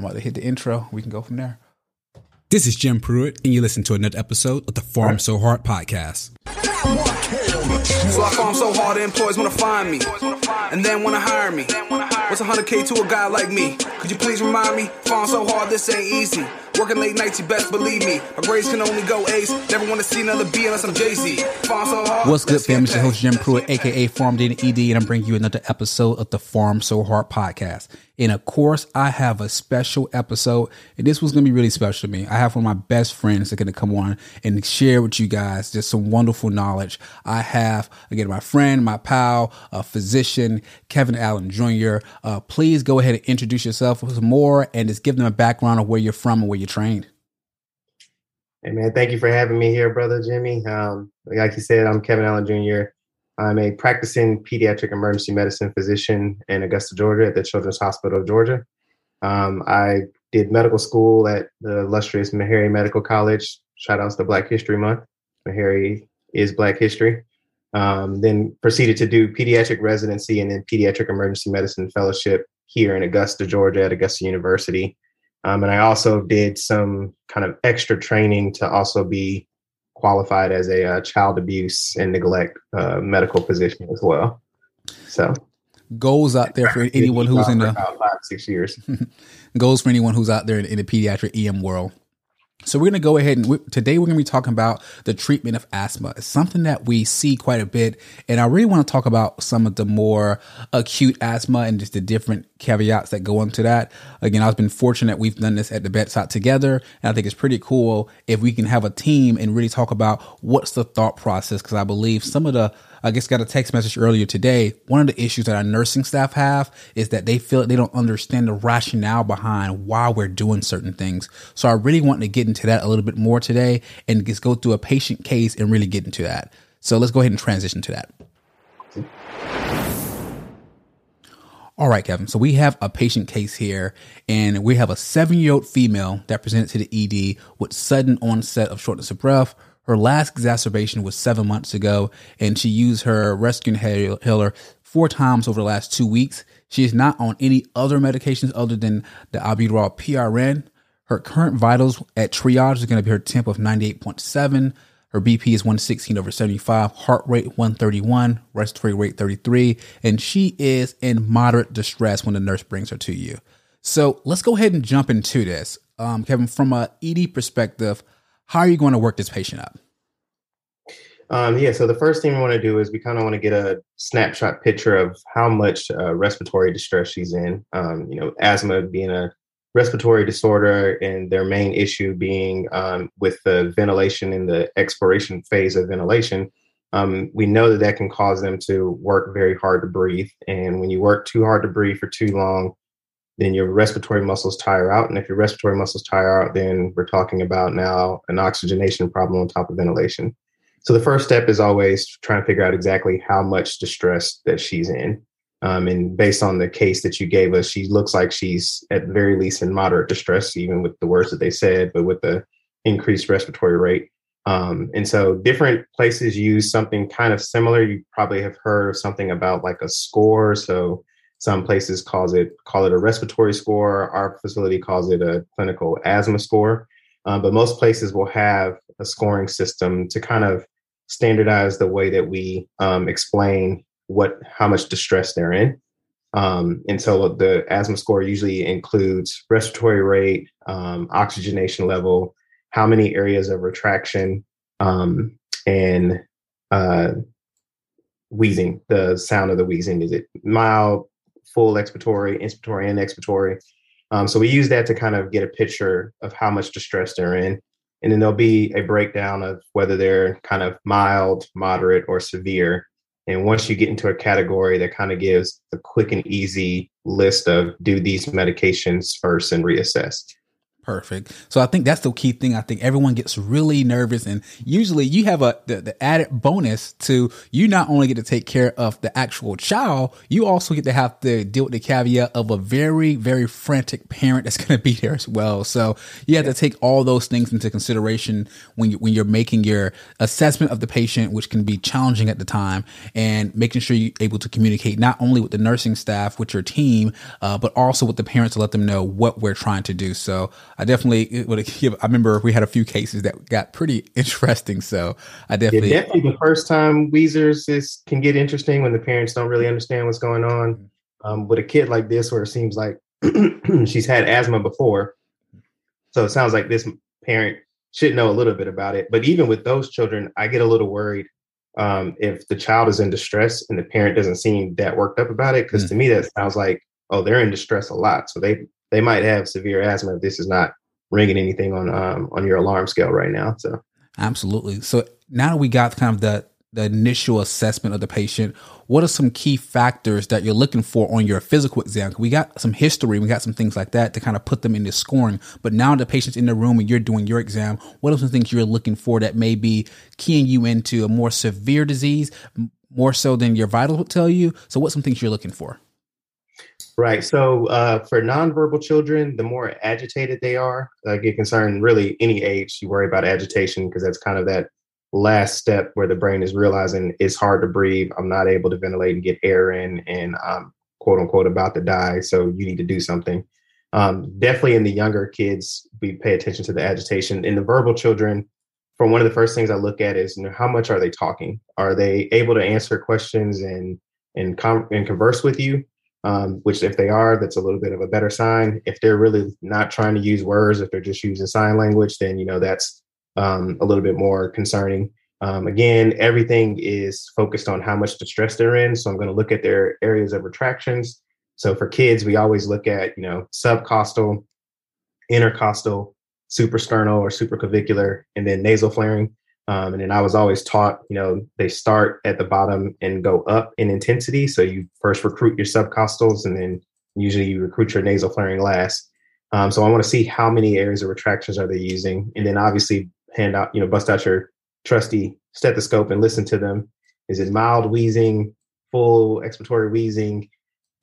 I'm about to hit the intro. We can go from there. This is Jim Pruitt, and you listen to another episode of The Pharm So Hard Podcast. So I farm so hard, employees want to find me, and then want to hire me. What's 100K to a guy like me? Could you please remind me? Farm so hard, this ain't easy. Working late nights, you best believe me. My grades can only go ace. Never want to see another B unless I'm Jay-Z. Farm so hard. What's good, fam? It's your host, Jim Pruitt, a.k.a. Pharm Day and ED, and I'm bringing you another episode of the Pharm So Hard Podcast. And of course, I have a special episode, and this was going to be really special to me. I have one of my best friends that's going to come on and share with you guys just some wonderful knowledge. I have, again, my friend, my pal, a physician, Kevin Allen Jr. Please go ahead and introduce yourself with more and just give them a background of where you're from and where you're trained. Hey, man, thank you for having me here, brother Jimmy. Like you said, I'm Kevin Allen Jr. I'm a practicing pediatric emergency medicine physician in Augusta, Georgia at the Children's Hospital of Georgia. I did medical school at the illustrious Meharry Medical College. Shout outs to Black History Month. Meharry is Black history. Then proceeded to do pediatric residency and then pediatric emergency medicine fellowship here in Augusta, Georgia at Augusta University. And I also did some kind of extra training to also be qualified as a child abuse and neglect medical physician as well. So goals out there for anyone who's in the 5-6 years goals for anyone who's out there in the pediatric EM world. So we're going to go ahead and today we're going to be talking about the treatment of asthma. It's something that we see quite a bit. And I really want to talk about some of the more acute asthma and just the different caveats that go into that. Again, I've been fortunate we've done this at the bedside together. And I think it's pretty cool if we can have a team and really talk about what's the thought process. Because I believe some of the, I guess, got a text message earlier today. One of the issues that our nursing staff have is that they feel they don't understand the rationale behind why we're doing certain things. So I really want to get into that a little bit more today and just go through a patient case and really get into that. So let's go ahead and transition to that. All right, Kevin. So we have a patient case here, and we have a 7-year-old female that presented to the ED with sudden onset of shortness of breath. Her last exacerbation was 7 months ago, and she used her rescue inhaler 4 times over the last 2 weeks. She is not on any other medications other than the albuterol PRN. Her current vitals at triage is going to be her temp of 98.7. Her BP is 116/75, heart rate 131, respiratory rate 33, and she is in moderate distress when the nurse brings her to you. So let's go ahead and jump into this. Kevin, from an ED perspective, how are you going to work this patient up? So the first thing we want to do is we kind of want to get a snapshot picture of how much respiratory distress she's in. Asthma being a respiratory disorder and their main issue being with the ventilation and the expiration phase of ventilation, we know that can cause them to work very hard to breathe. And when you work too hard to breathe for too long, then your respiratory muscles tire out. And if your respiratory muscles tire out, then we're talking about now an oxygenation problem on top of ventilation. So the first step is always trying to figure out exactly how much distress that she's in. And based on the case that you gave us, she looks like she's at the very least in moderate distress, even with the words that they said, but with the increased respiratory rate. And so different places use something kind of similar. You probably have heard of something about like a score. So some places call it a respiratory score. Our facility calls it a clinical asthma score. But most places will have a scoring system to kind of standardize the way that we explain how much distress they're in. And so the asthma score usually includes respiratory rate, oxygenation level, how many areas of retraction, and wheezing, the sound of the wheezing. Is it mild, full expiratory, inspiratory, and expiratory? So we use that to kind of get a picture of how much distress they're in. And then there'll be a breakdown of whether they're kind of mild, moderate, or severe. And once you get into a category that kind of gives a quick and easy list of do these medications first and reassess. Perfect. So I think that's the key thing. I think everyone gets really nervous, and usually you have the added bonus to you not only get to take care of the actual child, you also get to have to deal with the caveat of a very, very frantic parent that's going to be there as well. So you have to take all those things into consideration when you're making your assessment of the patient, which can be challenging at the time, and making sure you're able to communicate not only with the nursing staff, with your team, but also with the parents to let them know what we're trying to do. So I definitely would give. I remember we had a few cases that got pretty interesting. So I definitely. Yeah, definitely the first time Weezers can get interesting when the parents don't really understand what's going on with a kid like this, where it seems like she's had asthma before. So it sounds like this parent should know a little bit about it. But even with those children, I get a little worried if the child is in distress and the parent doesn't seem that worked up about it. Because to me, that sounds like, oh, they're in distress a lot. So they might have severe asthma if this is not ringing anything on your alarm scale right now. So absolutely. So now that we got kind of the initial assessment of the patient, what are some key factors that you're looking for on your physical exam? We got some history, we got some things like that to kind of put them into scoring. But now the patient's in the room and you're doing your exam, what are some things you're looking for that may be keying you into a more severe disease, more so than your vitals would tell you? So what's some things you're looking for? Right. So for nonverbal children, the more agitated they are, like it concerns really any age, you worry about agitation because that's kind of that last step where the brain is realizing it's hard to breathe. I'm not able to ventilate and get air in, and I'm quote unquote about to die. So you need to do something. Definitely in the younger kids, we pay attention to the agitation. In the verbal children, from one of the first things I look at is, you know, how much are they talking? Are they able to answer questions and converse with you? Which if they are, that's a little bit of a better sign. If they're really not trying to use words, if they're just using sign language, then, you know, that's a little bit more concerning. Again, everything is focused on how much distress they're in. So I'm going to look at their areas of retractions. So for kids, we always look at, you know, subcostal, intercostal, suprasternal or supraclavicular, and then nasal flaring. And then I was always taught, you know, they start at the bottom and go up in intensity. So you first recruit your subcostals, and then usually you recruit your nasal flaring last. So I want to see how many areas of retractions are they using. And then obviously bust out your trusty stethoscope and listen to them. Is it mild wheezing, full expiratory wheezing,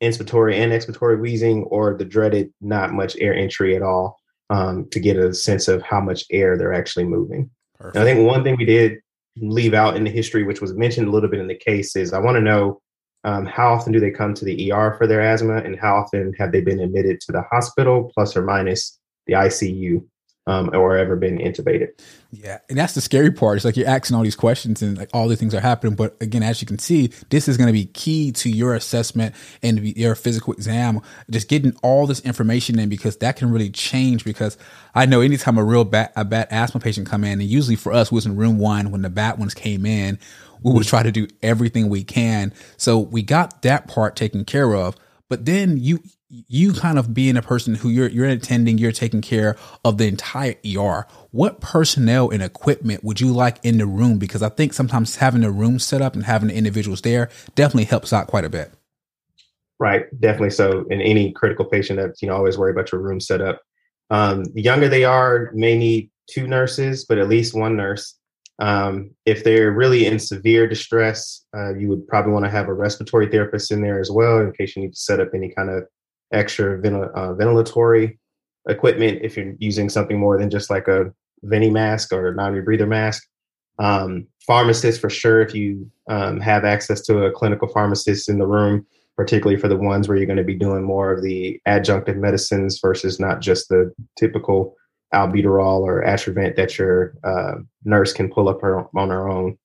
inspiratory and expiratory wheezing, or the dreaded not much air entry at all, to get a sense of how much air they're actually moving. I think one thing we did leave out in the history, which was mentioned a little bit in the case, is I want to know how often do they come to the ER for their asthma, and how often have they been admitted to the hospital, plus or minus the ICU, or ever been intubated. Yeah. And that's the scary part. It's like you're asking all these questions and like all the things are happening. But again, as you can see, this is going to be key to your assessment and your physical exam, just getting all this information in, because that can really change. Because I know anytime a bad asthma patient come in, and usually for us, we was in room one when the bad ones came in, we would try to do everything we can. So we got that part taken care of. But then you kind of being a person who you're attending, you're taking care of the entire ER. What personnel and equipment would you like in the room? Because I think sometimes having a room set up and having the individuals there definitely helps out quite a bit. Right. Definitely. So in any critical patient that, you know, always worry about your room set up. The younger they are, may need two nurses, but at least one nurse. If they're really in severe distress, you would probably want to have a respiratory therapist in there as well, in case you need to set up any kind of extra ventilatory equipment if you're using something more than just like a venti mask or a non-rebreather mask. Pharmacists for sure, if you have access to a clinical pharmacist in the room, particularly for the ones where you're going to be doing more of the adjunctive medicines versus not just the typical albuterol or Atrovent that your nurse can pull up on her own.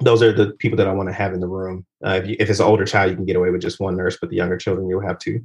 Those are the people that I want to have in the room. If it's an older child, you can get away with just one nurse, but the younger children, you'll have two.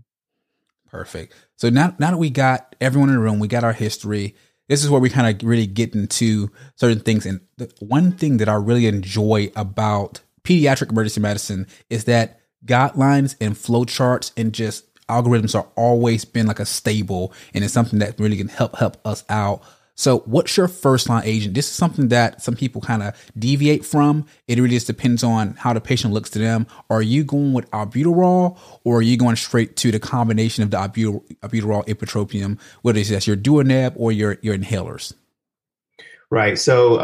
Perfect. So now that we got everyone in the room, we got our history. This is where we kind of really get into certain things. And one thing that I really enjoy about pediatric emergency medicine is that guidelines and flowcharts and just algorithms are always been like a stable, and it's something that really can help us out. So what's your first line agent? This is something that some people kind of deviate from. It really just depends on how the patient looks to them. Are you going with albuterol, or are you going straight to the combination of the albuterol ipratropium, whether it's your DuoNeb or your inhalers? Right. So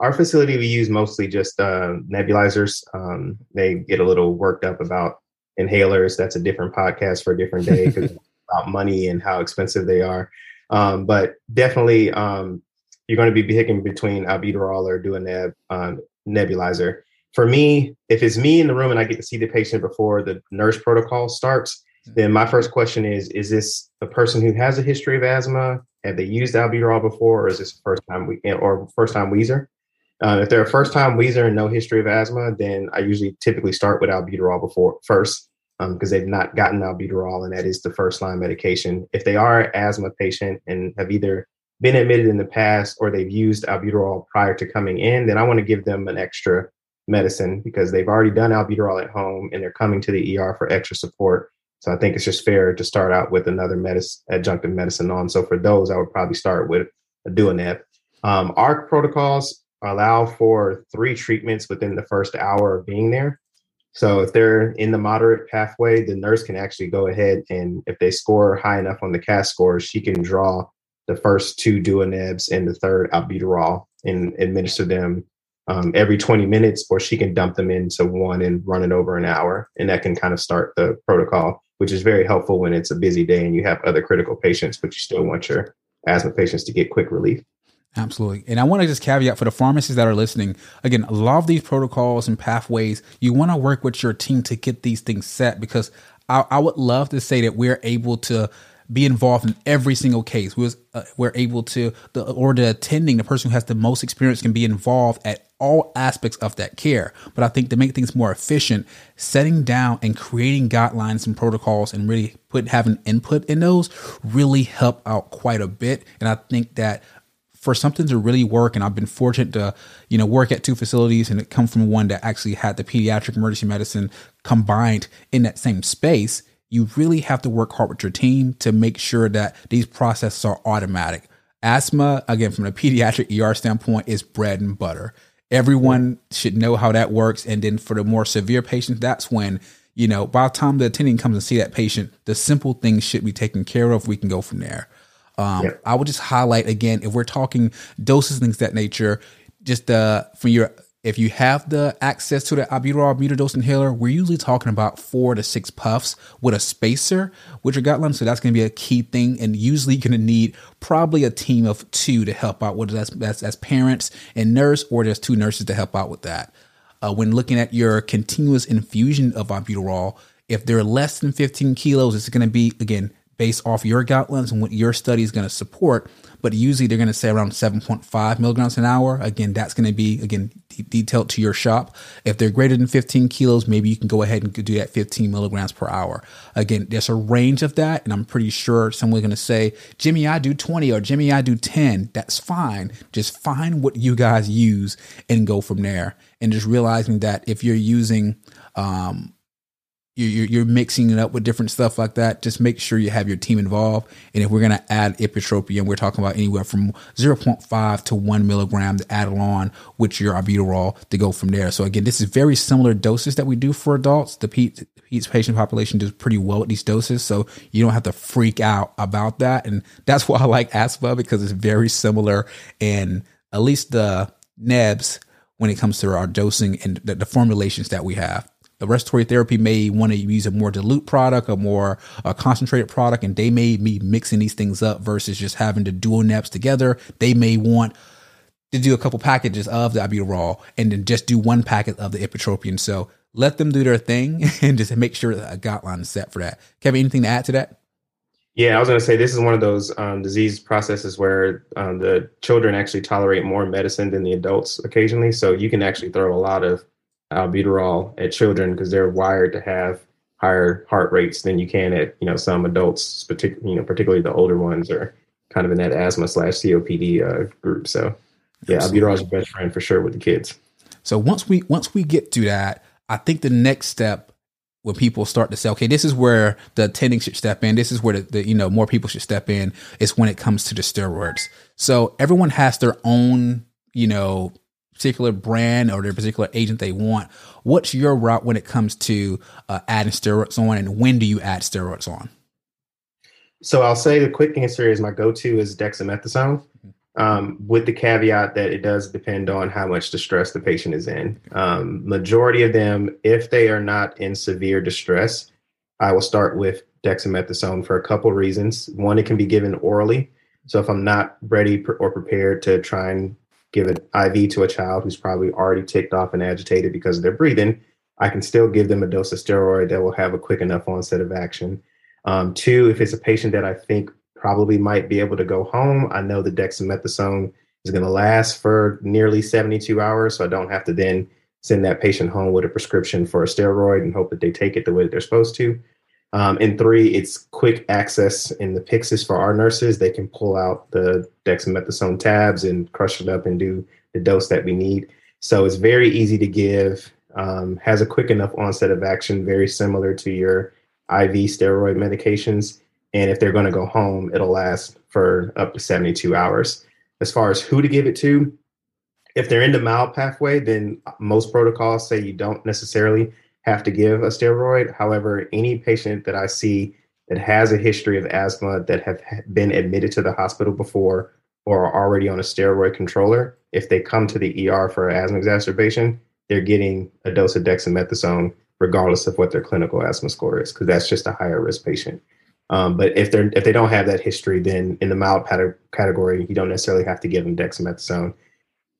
our facility, we use mostly just nebulizers. They get a little worked up about inhalers. That's a different podcast for a different day because about money and how expensive they are. But definitely, you're going to be picking between albuterol or DuoNeb nebulizer. For me, if it's me in the room and I get to see the patient before the nurse protocol starts, then my first question is this a person who has a history of asthma? Have they used albuterol before, or is this first time wheezer? If they're a first time wheezer and no history of asthma, then I typically start with albuterol first. Because they've not gotten albuterol, and that is the first line medication. If they are an asthma patient and have either been admitted in the past or they've used albuterol prior to coming in, then I want to give them an extra medicine because they've already done albuterol at home and they're coming to the ER for extra support. So I think it's just fair to start out with another adjunctive medicine on. So for those, I would probably start with a DuoNeb. Our protocols allow for 3 treatments within the first hour of being there. So if they're in the moderate pathway, the nurse can actually go ahead and if they score high enough on the CAS scores, she can draw the first 2 DuoNebs and the third albuterol and administer them every 20 minutes, or she can dump them into one and run it over an hour. And that can kind of start the protocol, which is very helpful when it's a busy day and you have other critical patients, but you still want your asthma patients to get quick relief. Absolutely. And I want to just caveat for the pharmacists that are listening, again, a lot of these protocols and pathways, you want to work with your team to get these things set, because I would love to say that we're able to be involved in every single case. We're able to, the attending, the person who has the most experience can be involved at all aspects of that care. But I think to make things more efficient, setting down and creating guidelines and protocols and really having input in those really help out quite a bit. And I think that for something to really work, and I've been fortunate to, work at 2 facilities and come from one that actually had the pediatric emergency medicine combined in that same space, you really have to work hard with your team to make sure that these processes are automatic. Asthma, again, from a pediatric ER standpoint, is bread and butter. Everyone should know how that works. And then for the more severe patients, that's when, by the time the attending comes and see that patient, the simple things should be taken care of. We can go from there. Yep. I would just highlight again, if we're talking doses, things of that nature, just if you have the access to the albuterol metered-dose inhaler, we're usually talking about 4 to 6 puffs with a spacer with your guidelines. So that's going to be a key thing. And usually you're going to need probably a team of 2 to help out, whether that's parents and nurse, or there's 2 nurses to help out with that. When looking at your continuous infusion of albuterol, if they're less than 15 kilos, it's going to be, again, based off your guidelines and what your study is going to support. But usually they're going to say around 7.5 milligrams an hour. Again, that's going to be, again, detailed to your shop. If they're greater than 15 kilos, maybe you can go ahead and do that 15 milligrams per hour. Again, there's a range of that. And I'm pretty sure someone's going to say, Jimmy, I do 20, or Jimmy, I do 10. That's fine. Just find what you guys use and go from there. And just realizing that if you're using, you're mixing it up with different stuff like that, just make sure you have your team involved. And if we're going to add ipratropium, we're talking about anywhere from 0.5 to 1 milligram to add on with your albuterol to go from there. So again, this is very similar doses that we do for adults. The PEDS patient population does pretty well at these doses, so you don't have to freak out about that. And that's why I like asthma, because it's very similar, and at least the nebs when it comes to our dosing and the formulations that we have. The respiratory therapy may want to use a more dilute product, a more concentrated product, and they may be mixing these things up versus just having the DuoNebs together. They may want to do a couple packages of the albuterol and then just do one packet of the ipratropium. So let them do their thing and just make sure that a guideline is set for that. Kevin, anything to add to that? Yeah, I was going to say this is one of those disease processes where the children actually tolerate more medicine than the adults occasionally. So you can actually throw a lot of albuterol at children because they're wired to have higher heart rates than you can at, some adults, particularly the older ones are kind of in that asthma /COPD group. So yeah, albuterol is your best friend for sure with the kids. So once we get to that, I think the next step where people start to say, okay, this is where the attending should step in. This is where the more people should step in. It's when it comes to the steroids. So everyone has their own, particular brand or their particular agent they want. What's your route when it comes to adding steroids on, and when do you add steroids on? So I'll say the quick answer is my go-to is dexamethasone, with the caveat that it does depend on how much distress the patient is in. Majority of them, if they are not in severe distress, I will start with dexamethasone for a couple reasons. One, it can be given orally. So if I'm not ready or prepared to try and give an IV to a child who's probably already ticked off and agitated because of their breathing, I can still give them a dose of steroid that will have a quick enough onset of action. Two, if it's a patient that I think probably might be able to go home, I know the dexamethasone is going to last for nearly 72 hours, so I don't have to then send that patient home with a prescription for a steroid and hope that they take it the way that they're supposed to. And three, it's quick access in the Pyxis for our nurses. They can pull out the dexamethasone tabs and crush it up and do the dose that we need. So it's very easy to give, has a quick enough onset of action, very similar to your IV steroid medications, and if they're going to go home, it'll last for up to 72 hours. As far as who to give it to, if they're in the mild pathway, then most protocols say you don't necessarily have to give a steroid. However, any patient that I see that has a history of asthma, that have been admitted to the hospital before or are already on a steroid controller, if they come to the ER for an asthma exacerbation, they're getting a dose of dexamethasone regardless of what their clinical asthma score is, because that's just a higher risk patient. But if they don't have that history, then in the mild category, you don't necessarily have to give them dexamethasone.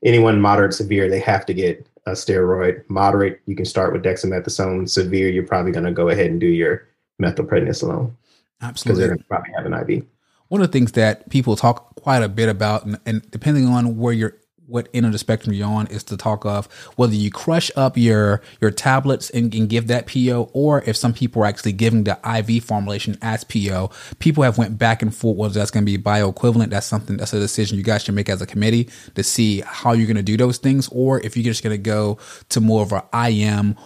Anyone moderate, severe, they have to get a steroid. Moderate, you can start with dexamethasone. Severe, you're probably going to go ahead and do your methylprednisolone. Absolutely. Because they're going to probably have an IV. One of the things that people talk quite a bit about, and depending on where you're what end of the spectrum you're on, is to talk of whether you crush up your tablets and give that PO, or if some people are actually giving the IV formulation as PO. People have went back and forth whether that's going to be bioequivalent. That's something, that's a decision you guys should make as a committee to see how you're going to do those things, or if you're just going to go to more of an IM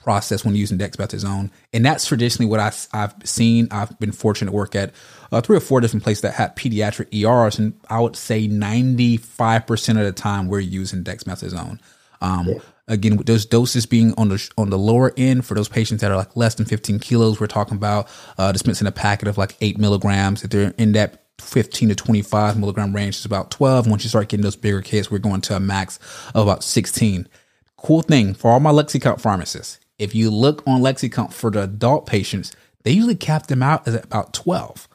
process when using dexamethasone. And that's traditionally what I've seen. I've been fortunate to work at 3 or 4 different places that had pediatric ERs, and I would say 95% of the time we're using dexamethasone. Again, with those doses being on the lower end for those patients that are like less than 15 kilos, we're talking about dispensing a packet of like 8 milligrams. If they're in that 15 to 25 milligram range, it's about 12. Once you start getting those bigger kids, we're going to a max of about 16. Cool thing for all my LexiComp pharmacists. If you look on LexiComp for the adult patients, they usually cap them out at about 12.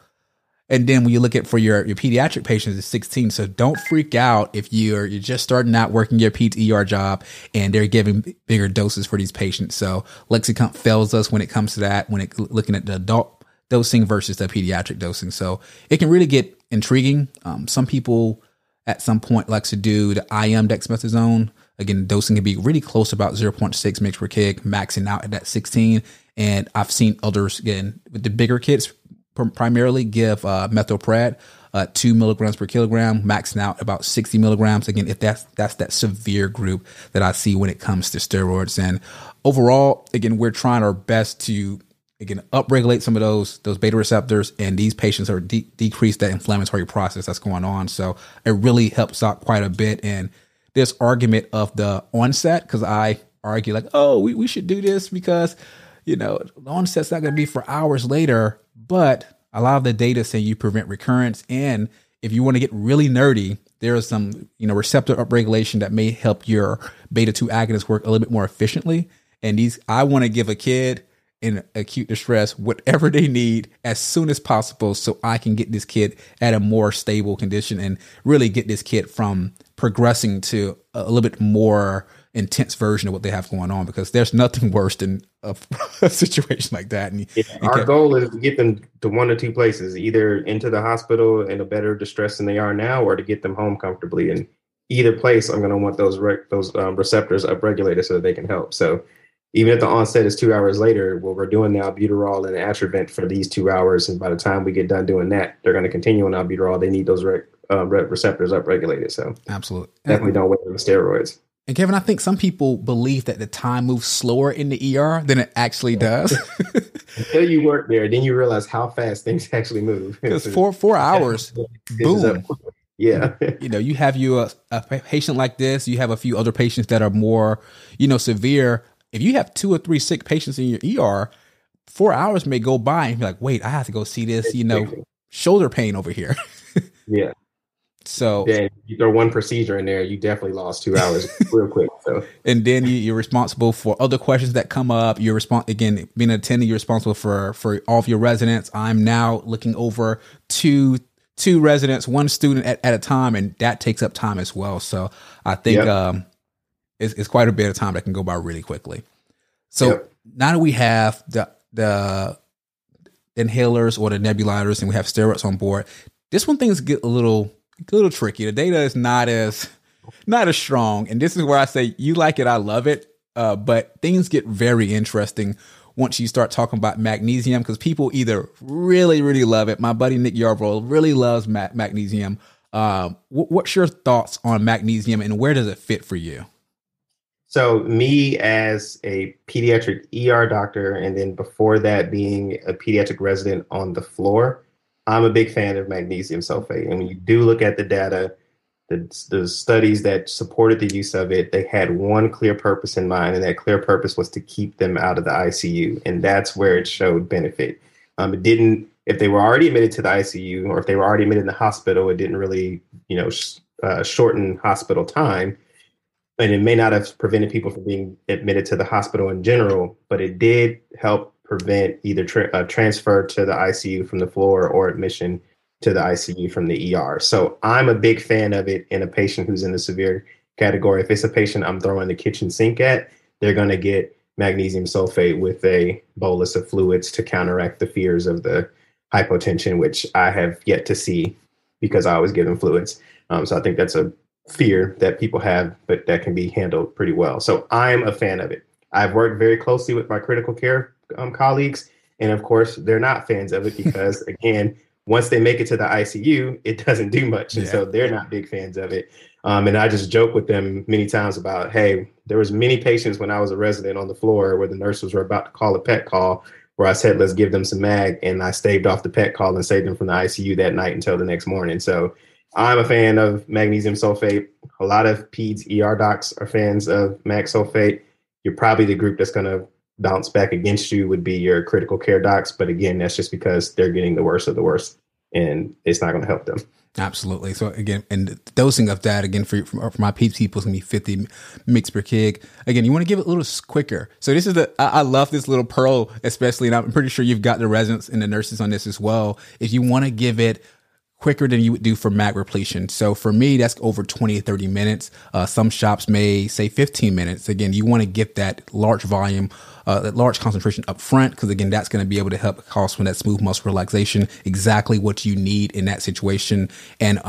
And then when you look at for your pediatric patients, it's 16. So don't freak out if you're just starting out working your PTER job and they're giving bigger doses for these patients. So LexiComp fails us when it comes to that, when it looking at the adult dosing versus the pediatric dosing. So it can really get intriguing. Some people at some point like to do the IM dexamethasone. Again, dosing can be really close, about 0.6 mg per kg, maxing out at that 16. And I've seen others, again, with the bigger kids, primarily give methylpred 2 milligrams per kilogram, maxing out about 60 milligrams. Again, if that's that severe group that I see when it comes to steroids. And overall, again, we're trying our best to, again, upregulate some of those beta receptors, and these patients are decrease that inflammatory process that's going on. So it really helps out quite a bit. And this argument of the onset, because I argue like, oh, we should do this because, the onset's not going to be for hours later, but a lot of the data say you prevent recurrence. And if you want to get really nerdy, there is some, receptor upregulation that may help your beta-2 agonists work a little bit more efficiently. And I want to give a kid in acute distress whatever they need as soon as possible so I can get this kid at a more stable condition and really get this kid from progressing to a little bit more intense version of what they have going on, because there's nothing worse than a situation like that. And our goal is to get them to 1 or 2 places, either into the hospital in a better distress than they are now, or to get them home comfortably. And either place, I'm going to want those receptors upregulated so that they can help. So even if the onset is 2 hours later, what we're doing now, albuterol and Atrovent for these 2 hours, and by the time we get done doing that, they're going to continue on albuterol. They need those receptors upregulated. So absolutely, definitely don't wait for the steroids. And Kevin, I think some people believe that the time moves slower in the ER than it actually does. Until you work there, then you realize how fast things actually move. Because four hours, boom. Yeah. You know, you have a patient like this, you have a few other patients that are more, you know, severe. If you have 2 or 3 sick patients in your ER, 4 hours may go by and be like, wait, I have to go see this, you know, shoulder pain over here. Yeah. So then you throw one procedure in there, you definitely lost 2 hours real quick. So. And then you're responsible for other questions that come up. You're again, being an attending, you're responsible for all of your residents. I'm now looking over two residents, one student at a time, and that takes up time as well. So I think it's quite a bit of time that can go by really quickly. So now that we have the inhalers or the nebulizers and we have steroids on board, this when things get a little tricky. The data is not as strong. And this is where I say, you like it, I love it. But things get very interesting once you start talking about magnesium, because people either really, really love it. My buddy, Nick Yarbrough, really loves magnesium. What's your thoughts on magnesium and where does it fit for you? So me as a pediatric ER doctor, and then before that being a pediatric resident on the floor, I'm a big fan of magnesium sulfate. And when you do look at the data, the studies that supported the use of it, they had one clear purpose in mind, and that clear purpose was to keep them out of the ICU. And that's where it showed benefit. It didn't, if they were already admitted to the ICU or if they were already admitted in the hospital, it didn't really, shorten hospital time. And it may not have prevented people from being admitted to the hospital in general, but it did help prevent either transfer to the ICU from the floor or admission to the ICU from the ER. So I'm a big fan of it in a patient who's in the severe category. If it's a patient I'm throwing the kitchen sink at, they're going to get magnesium sulfate with a bolus of fluids to counteract the fears of the hypotension, which I have yet to see because I always give them fluids. So I think that's a fear that people have, but that can be handled pretty well. So I'm a fan of it. I've worked very closely with my critical care colleagues. And of course, they're not fans of it because, again, once they make it to the ICU, it doesn't do much. And so they're not big fans of it. And I just joke with them many times about, hey, there was many patients when I was a resident on the floor where the nurses were about to call a pet call where I said, let's give them some mag. And I staved off the pet call and saved them from the ICU that night until the next morning. So I'm a fan of magnesium sulfate. A lot of peds ER docs are fans of mag sulfate. You're probably the group that's going to bounce back against you would be your critical care docs. But again, that's just because they're getting the worst of the worst and it's not going to help them. Absolutely. So again, and the dosing of that again, for my peds people is going to be 50 mg per kg. Again, you want to give it a little quicker. So this is I love this little pearl, especially, and I'm pretty sure you've got the residents and the nurses on this as well. If you want to give it quicker than you would do for mag repletion. So for me, that's over 20 to 30 minutes. Some shops may say 15 minutes. Again, you want to get that large volume, that large concentration up front, because again, that's going to be able to help cause from that smooth muscle relaxation, exactly what you need in that situation. And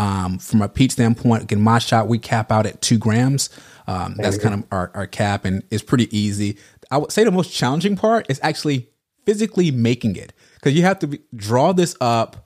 from a peak standpoint, again, my shop, we cap out at 2 grams. That's kind of our cap, and it's pretty easy. I would say the most challenging part is actually physically making it, because you have to draw this up.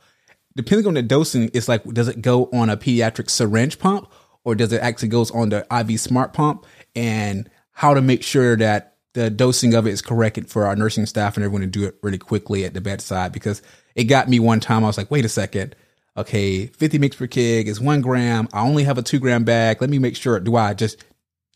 Depending on the dosing, it's like, does it go on a pediatric syringe pump or does it actually goes on the IV smart pump, and how to make sure that the dosing of it is correct for our nursing staff and everyone to do it really quickly at the bedside. Because it got me one time, I was like, wait a second. Okay, 50 mg per kg is 1 gram. I only have a 2 gram bag. Let me make sure. Do I just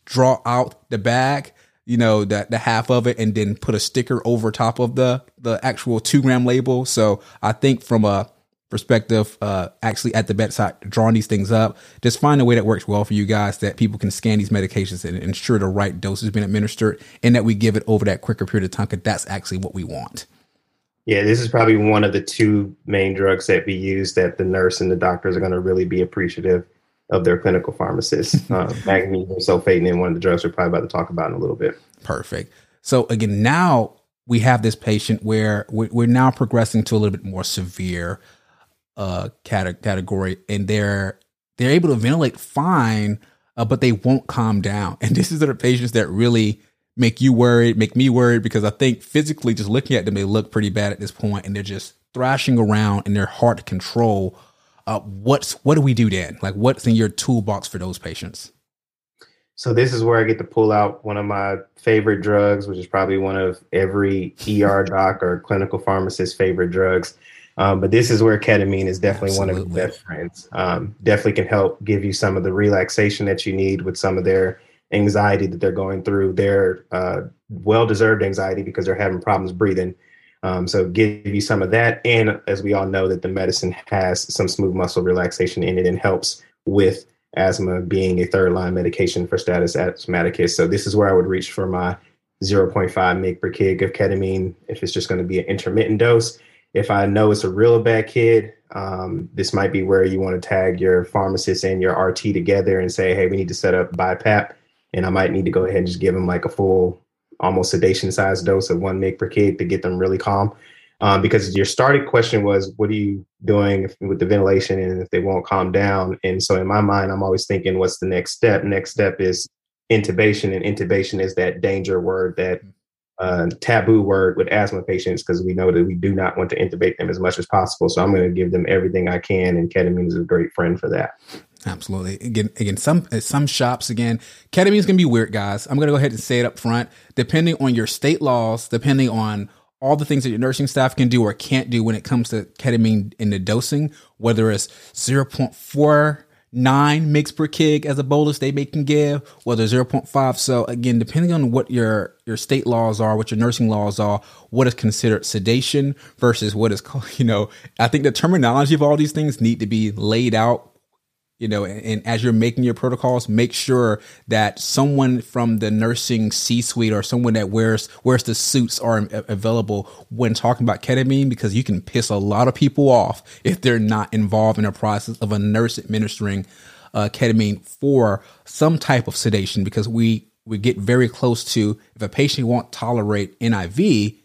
draw out the bag, you know, the half of it, and then put a sticker over top of the actual 2 gram label? So I think from a perspective, actually at the bedside, drawing these things up, just find a way that works well for you guys, that people can scan these medications and ensure the right dose has been administered, and that we give it over that quicker period of time, because that's actually what we want. Yeah, this is probably one of the two main drugs that we use that the nurse and the doctors are going to really be appreciative of their clinical pharmacists. Magnesium sulfate, and then one of the drugs we're probably about to talk about in a little bit. Perfect. So again, now we have this patient where we're now progressing to a little bit more severe category, and they're able to ventilate fine, but they won't calm down. And this is the patients that really make you worried, make me worried, because I think physically just looking at them, they look pretty bad at this point, and they're just thrashing around and they're hard to control. What do we do then? Like, what's in your toolbox for those patients? So this is where I get to pull out one of my favorite drugs, which is probably one of every ER doc or clinical pharmacist's favorite drugs. But this is where ketamine is definitely one of the best friends. Definitely can help give you some of the relaxation that you need with some of their anxiety that they're going through, their well-deserved anxiety because they're having problems breathing. So give you some of that. And as we all know, that the medicine has some smooth muscle relaxation in it and helps with asthma being a third line medication for status asthmaticus. So this is where I would reach for my 0.5 mg per kg of ketamine if it's just going to be an intermittent dose. If I know it's a real bad kid, this might be where you want to tag your pharmacist and your RT together and say, hey, we need to set up BiPAP. And I might need to go ahead and just give them like a full, almost sedation sized dose of 1 mg per kg to get them really calm. Because your starting question was, what are you doing with the ventilation and if they won't calm down? And so in my mind, I'm always thinking, what's the next step? Next step is intubation. And intubation is that danger word, that taboo word with asthma patients, because we know that we do not want to intubate them as much as possible. So I'm going to give them everything I can. And ketamine is a great friend for that. Absolutely. Again, some shops, again, ketamine is going to be weird, guys. I'm going to go ahead and say it up front. Depending on your state laws, depending on all the things that your nursing staff can do or can't do when it comes to ketamine in the dosing, whether it's 0.49 mg per kg as a bolus they can give, whether 0.5. So again, depending on what your state laws are, what your nursing laws are, what is considered sedation versus what is called, I think the terminology of all these things need to be laid out. And as you're making your protocols, make sure that someone from the nursing C-suite or someone that wears the suits are available when talking about ketamine, because you can piss a lot of people off if they're not involved in the process of a nurse administering ketamine for some type of sedation, because we get very close to, if a patient won't tolerate NIV,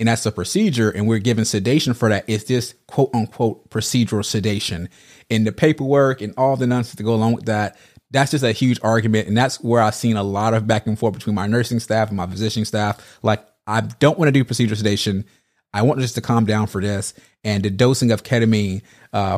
and that's a procedure, and we're given sedation for that, it's this quote unquote procedural sedation. And the paperwork and all the nonsense to go along with that, that's just a huge argument. And that's where I've seen a lot of back and forth between my nursing staff and my physician staff. Like, I don't want to do procedural sedation. I want just to calm down for this. And the dosing of ketamine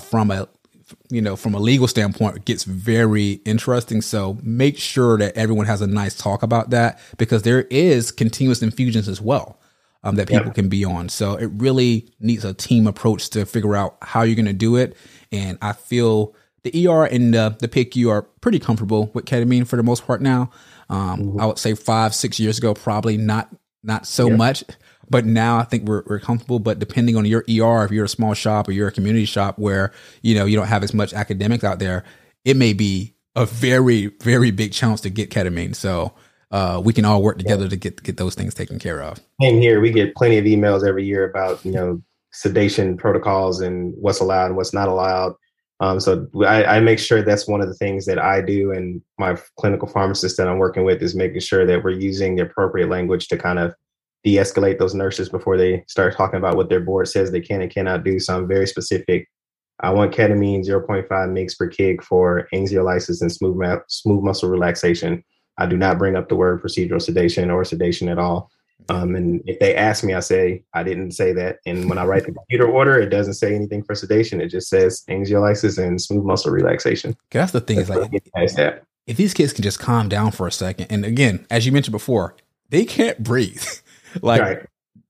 from a legal standpoint, it gets very interesting. So make sure that everyone has a nice talk about that, because there is continuous infusions as well. That people can be on. So it really needs a team approach to figure out how you're going to do it. And I feel the ER and the PICU are pretty comfortable with ketamine for the most part now. I would say 5-6 years ago, probably not so much, but now I think we're comfortable. But depending on your ER, if you're a small shop or you're a community shop where, you don't have as much academics out there, it may be a very, very big challenge to get ketamine. So we can all work together to get those things taken care of. And here we get plenty of emails every year about, sedation protocols and what's allowed and what's not allowed. So I make sure that's one of the things that I do. And my clinical pharmacist that I'm working with is making sure that we're using the appropriate language to kind of de-escalate those nurses before they start talking about what their board says they can and cannot do. So I'm very specific. I want ketamine 0.5 mg per kg for anxiolysis and smooth muscle relaxation. I do not bring up the word procedural sedation or sedation at all. And if they ask me, I say, I didn't say that. And when I write the computer order, it doesn't say anything for sedation. It just says anxiolysis and smooth muscle relaxation. That's the thing. If these kids can just calm down for a second. And again, as you mentioned before, they can't breathe.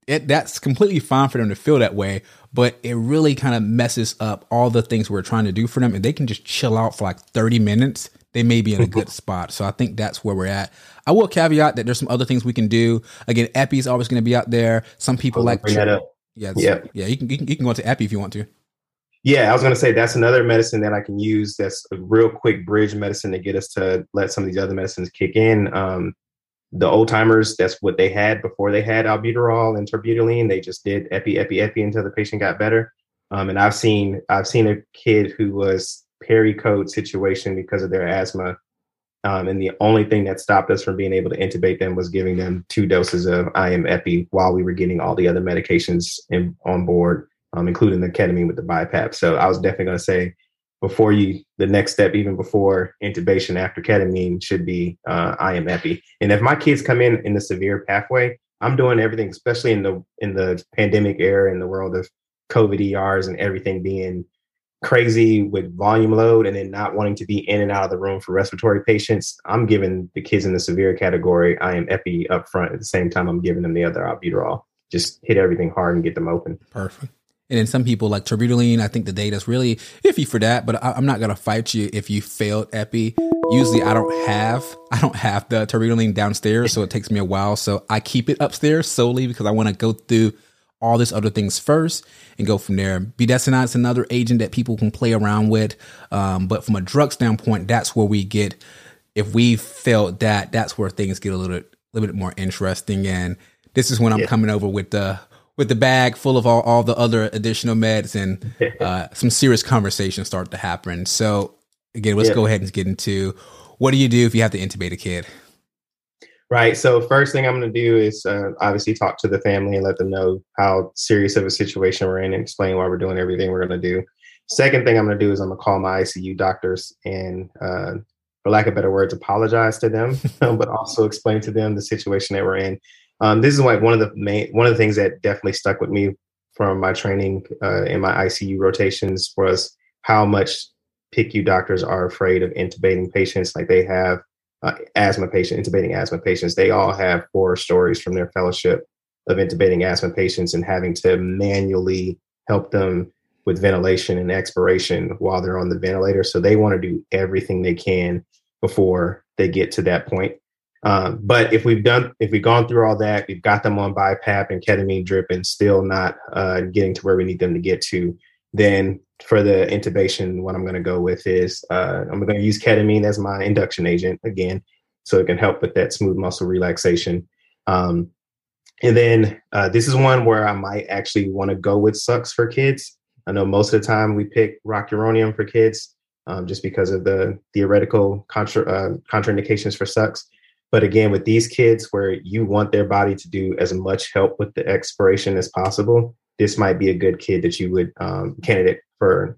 That's completely fine for them to feel that way, but it really kind of messes up all the things we're trying to do for them. And they can just chill out for like 30 minutes. They may be in a good spot. So I think that's where we're at. I will caveat that there's some other things we can do. Again, Epi is always going to be out there. Some people you can go to Epi if you want to. Yeah, I was going to say that's another medicine that I can use. That's a real quick bridge medicine to get us to let some of these other medicines kick in. The old timers, that's what they had before they had albuterol and terbutaline. They just did Epi until the patient got better. And I've seen a kid who was pericode situation because of their asthma. And the only thing that stopped us from being able to intubate them was giving them 2 doses of IM Epi while we were getting all the other medications on board, including the ketamine with the BiPAP. So I was definitely going to say the next step, even before intubation after ketamine, should be IM Epi. And if my kids come in the severe pathway, I'm doing everything, especially in the pandemic era, in the world of COVID ERs and everything being crazy with volume load and then not wanting to be in and out of the room for respiratory patients, I'm giving the kids in the severe category, I am epi up front at the same time I'm giving them the other albuterol. Just hit everything hard and get them open. Perfect. And then some people like terbutaline, I think the data's really iffy for that, but I'm not going to fight you if you failed epi. Usually I don't have the terbutaline downstairs, so it takes me a while. So I keep it upstairs solely because I want to go through all these other things first and go from there. Budesonide's another agent that people can play around with. But from a drug standpoint, that's where we get, if we failed that, that's where things get a little bit more interesting. And this is when I'm coming over with the bag full of all the other additional meds and some serious conversations start to happen. So again, let's go ahead and get into what do you do if you have to intubate a kid? Right. So first thing I'm going to do is obviously talk to the family and let them know how serious of a situation we're in and explain why we're doing everything we're going to do. Second thing I'm going to do is I'm going to call my ICU doctors and for lack of better words, apologize to them, but also explain to them the situation that we're in. This is like one of the things that definitely stuck with me from my training in my ICU rotations was how much PICU doctors are afraid of intubating patients. Like they have intubating asthma patients. They all have horror stories from their fellowship of intubating asthma patients and having to manually help them with ventilation and expiration while they're on the ventilator. So they want to do everything they can before they get to that point. But if we've gone through all that, we've got them on BiPAP and ketamine drip and still not getting to where we need them to get to, then for the intubation, what I'm going to go with is I'm going to use ketamine as my induction agent again, so it can help with that smooth muscle relaxation. And then this is one where I might actually want to go with sucks for kids. I know most of the time we pick rocuronium for kids just because of the theoretical contraindications for sucks. But again, with these kids where you want their body to do as much help with the expiration as possible, this might be a good kid that you would candidate for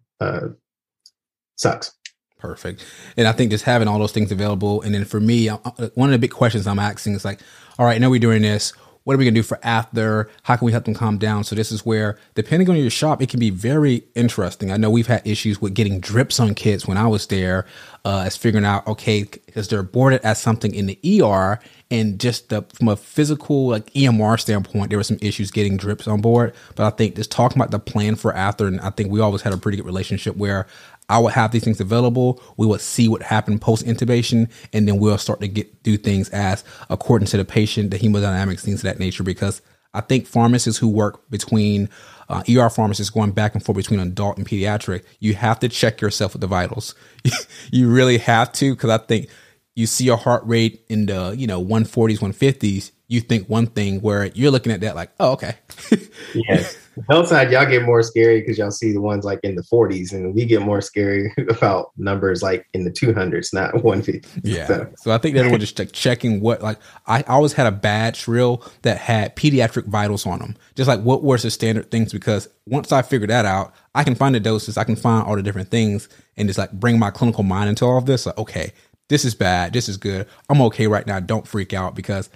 sucks. Perfect. And I think just having all those things available. And then for me, one of the big questions I'm asking is like, all right, now we're doing this. What are we going to do for after? How can we help them calm down? So this is where, depending on your shop, it can be very interesting. I know we've had issues with getting drips on kids when I was there as figuring out, okay, because they're aborted as something in the ER and just from a physical like EMR standpoint, there were some issues getting drips on board. But I think just talking about the plan for after, and I think we always had a pretty good relationship where I would have these things available. We would see what happened post intubation, and then we'll start to do things as according to the patient, the hemodynamics, things of that nature. Because I think pharmacists who work between ER pharmacists going back and forth between adult and pediatric, you have to check yourself with the vitals. You really have to, because I think you see a heart rate in the 140s, 150s. You think one thing where you're looking at that like, oh, okay. Yes. Outside, y'all get more scary because y'all see the ones like in the 40s, and we get more scary about numbers like in the 200s, not 150. Yeah. So I think that everyone just like checking what, like I always had a badge reel that had pediatric vitals on them. Just like what were the standard things? Because once I figured that out, I can find the doses, I can find all the different things and just like bring my clinical mind into all of this. Like, okay, this is bad. This is good. I'm okay right now. Don't freak out, because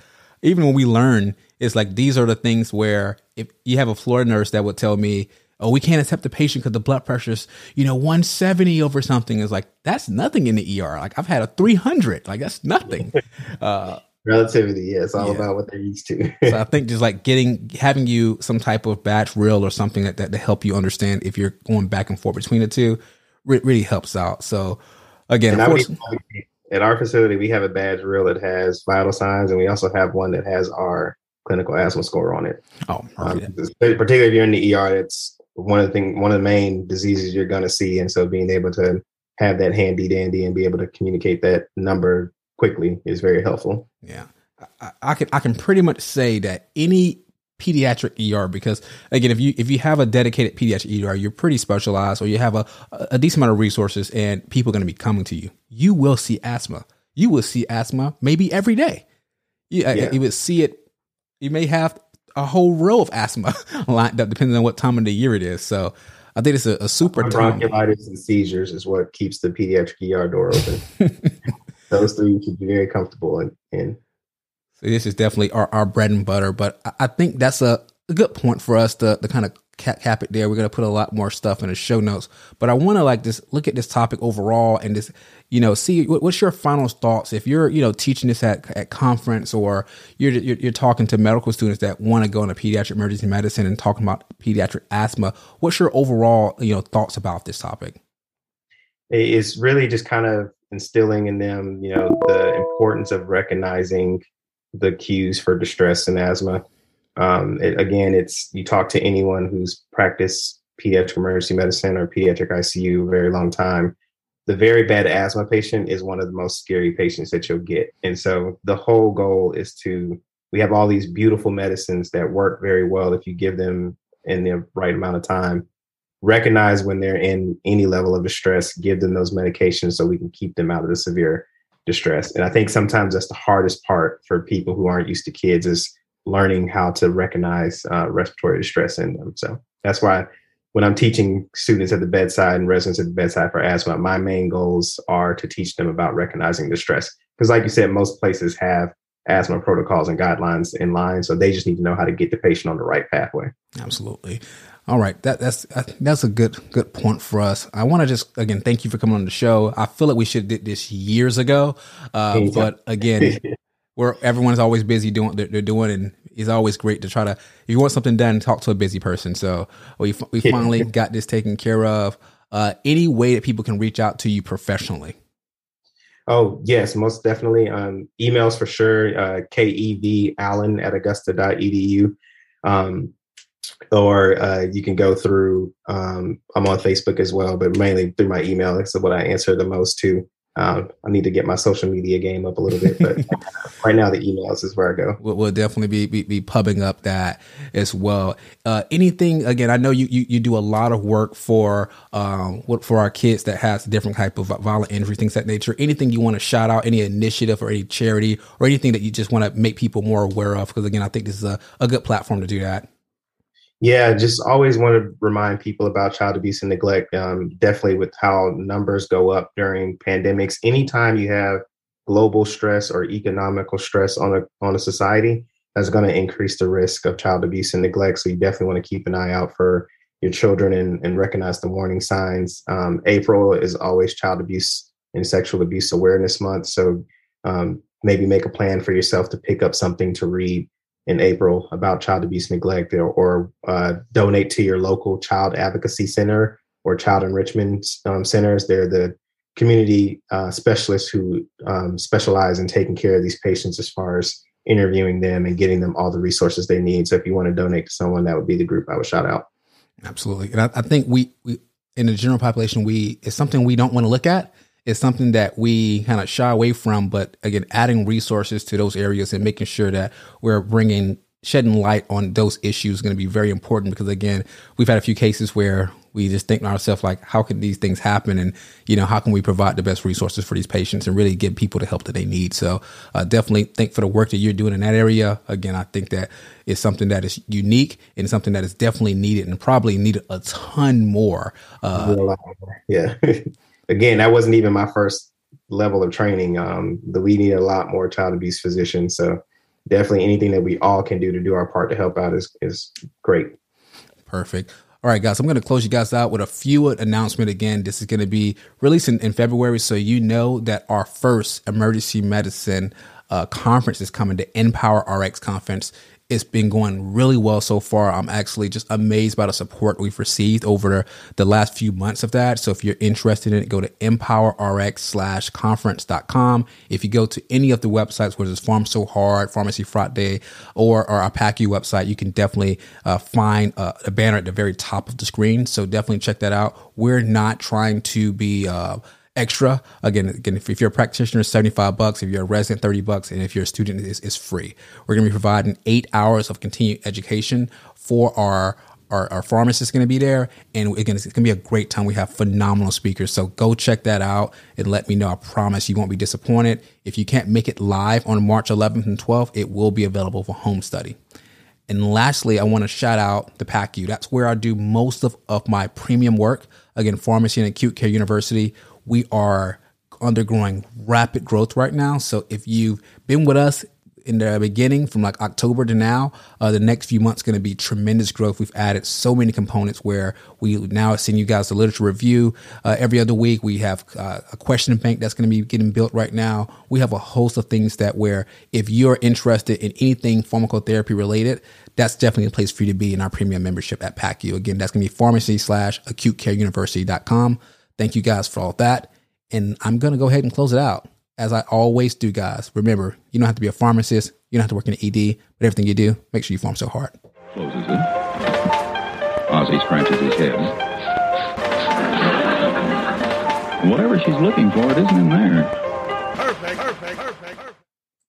even when we learn, it's like these are the things where if you have a floor nurse that would tell me, oh, we can't accept the patient because the blood pressure's, 170 over something, is like, that's nothing in the ER. Like I've had a 300, like that's nothing. Relativity. Yeah. It's all about what they're used to. So I think just like having you some type of batch reel or something like that to help you understand if you're going back and forth between the two really helps out. So again, at our facility, we have a badge reel that has vital signs, and we also have one that has our clinical asthma score on it. Oh, particularly if you're in the ER, it's one of the main diseases you're going to see. And so being able to have that handy dandy and be able to communicate that number quickly is very helpful. Yeah, I can pretty much say that any pediatric ER, because again, if you have a dedicated pediatric ER, you're pretty specialized, or you have a decent amount of resources, and people are going to be coming to you. You will see asthma. You will see asthma maybe every day. You would see it. You may have a whole row of asthma lined up, depending on what time of the year it is. So I think it's a super bronchitis and seizures is what keeps the pediatric ER door open. Those three you should be very comfortable in. This is definitely our bread and butter, but I think that's a good point for us to kind of cap it there. We're going to put a lot more stuff in the show notes, but I want to like just look at this topic overall and just, you know, see what's your final thoughts. If you're, you know, teaching this at conference, or you're talking to medical students that want to go into pediatric emergency medicine and talking about pediatric asthma, what's your overall, you know, thoughts about this topic? It's really just kind of instilling in them, you know, the importance of recognizing the cues for distress and asthma. You talk to anyone who's practiced pediatric emergency medicine or pediatric ICU a very long time. The very bad asthma patient is one of the most scary patients that you'll get. And so the whole goal is we have all these beautiful medicines that work very well if you give them in the right amount of time. Recognize when they're in any level of distress, give them those medications so we can keep them out of the severe distress. And I think sometimes that's the hardest part for people who aren't used to kids, is learning how to recognize respiratory distress in them. So that's why when I'm teaching students at the bedside and residents at the bedside for asthma, my main goals are to teach them about recognizing distress. Because like you said, most places have asthma protocols and guidelines in line. So they just need to know how to get the patient on the right pathway. Absolutely. All right. That's a good point for us. I want to just, again, thank you for coming on the show. I feel like we should have did this years ago, but again, where everyone's always busy doing what they're doing, and it's always great to try to, if you want something done, talk to a busy person. So we finally got this taken care of. Any way that people can reach out to you professionally? Oh, yes, most definitely. Emails for sure. KevAllen@augusta.edu. Or you can go through, I'm on Facebook as well, but mainly through my email. That's what I answer the most to. I need to get my social media game up a little bit, but right now the emails is where I go. We'll definitely be pubbing up that as well. Anything, again, I know you do a lot of work for our kids that has different type of violent injury, things of that nature. Anything you want to shout out, any initiative or any charity or anything that you just want to make people more aware of? Because again, I think this is a good platform to do that. Yeah, just always want to remind people about child abuse and neglect, definitely with how numbers go up during pandemics. Anytime you have global stress or economical stress on a society, that's going to increase the risk of child abuse and neglect. So you definitely want to keep an eye out for your children and recognize the warning signs. April is always Child Abuse and Sexual Abuse Awareness Month. So maybe make a plan for yourself to pick up something to read in April about child abuse and neglect, or donate to your local child advocacy center or child enrichment centers. They're the community specialists who specialize in taking care of these patients as far as interviewing them and getting them all the resources they need. So if you want to donate to someone, that would be the group I would shout out. Absolutely. And I think we in the general population, it's something we don't want to look at. It's something that we kind of shy away from, but again, adding resources to those areas and making sure that we're shedding light on those issues is going to be very important, because again, we've had a few cases where we just think to ourselves, like, how could these things happen? And, you know, how can we provide the best resources for these patients and really give people the help that they need? So definitely thank for the work that you're doing in that area. Again, I think that is something that is unique and something that is definitely needed, and probably needed a ton more. Yeah. Again, that wasn't even my first level of training. We need a lot more child abuse physicians. So definitely anything that we all can do to do our part to help out is great. Perfect. All right, guys, I'm going to close you guys out with a few announcement. Again, this is going to be released in February. So you know that our first emergency medicine conference is coming, the Empower RX Conference. It's been going really well so far. I'm actually just amazed by the support we've received over the last few months of that. So if you're interested in it, go to empowerrx.conference.com. If you go to any of the websites, whether it's Pharm So Hard, Pharmacy Fraud Day, or our PACU website, you can definitely find a banner at the very top of the screen. So definitely check that out. We're not trying to be extra. Again, if you're a practitioner, it's $75. If you're a resident, $30. And if you're a student, it's free. We're going to be providing 8 hours of continued education for our pharmacist is going to be there. And again, it's going to be a great time. We have phenomenal speakers. So go check that out and let me know. I promise you won't be disappointed. If you can't make it live on March 11th and 12th, it will be available for home study. And lastly, I want to shout out the PACU. That's where I do most of my premium work. Again, Pharmacy and Acute Care University. We are undergoing rapid growth right now. So if you've been with us in the beginning from like October to now, the next few months going to be tremendous growth. We've added so many components where we now send you guys the literature review every other week. We have a question bank that's going to be getting built right now. We have a host of things that where if you're interested in anything pharmacotherapy related, that's definitely a place for you to be in our premium membership at PACU. Again, that's going to be pharmacy/acutecareuniversity.com. Thank you guys for all that. And I'm going to go ahead and close it out. As I always do, guys, remember, you don't have to be a pharmacist. You don't have to work in the ED. But everything you do, make sure you pharm so hard. Closes it. Ozzy scratches his head. Whatever she's looking for, it isn't in there. Perfect.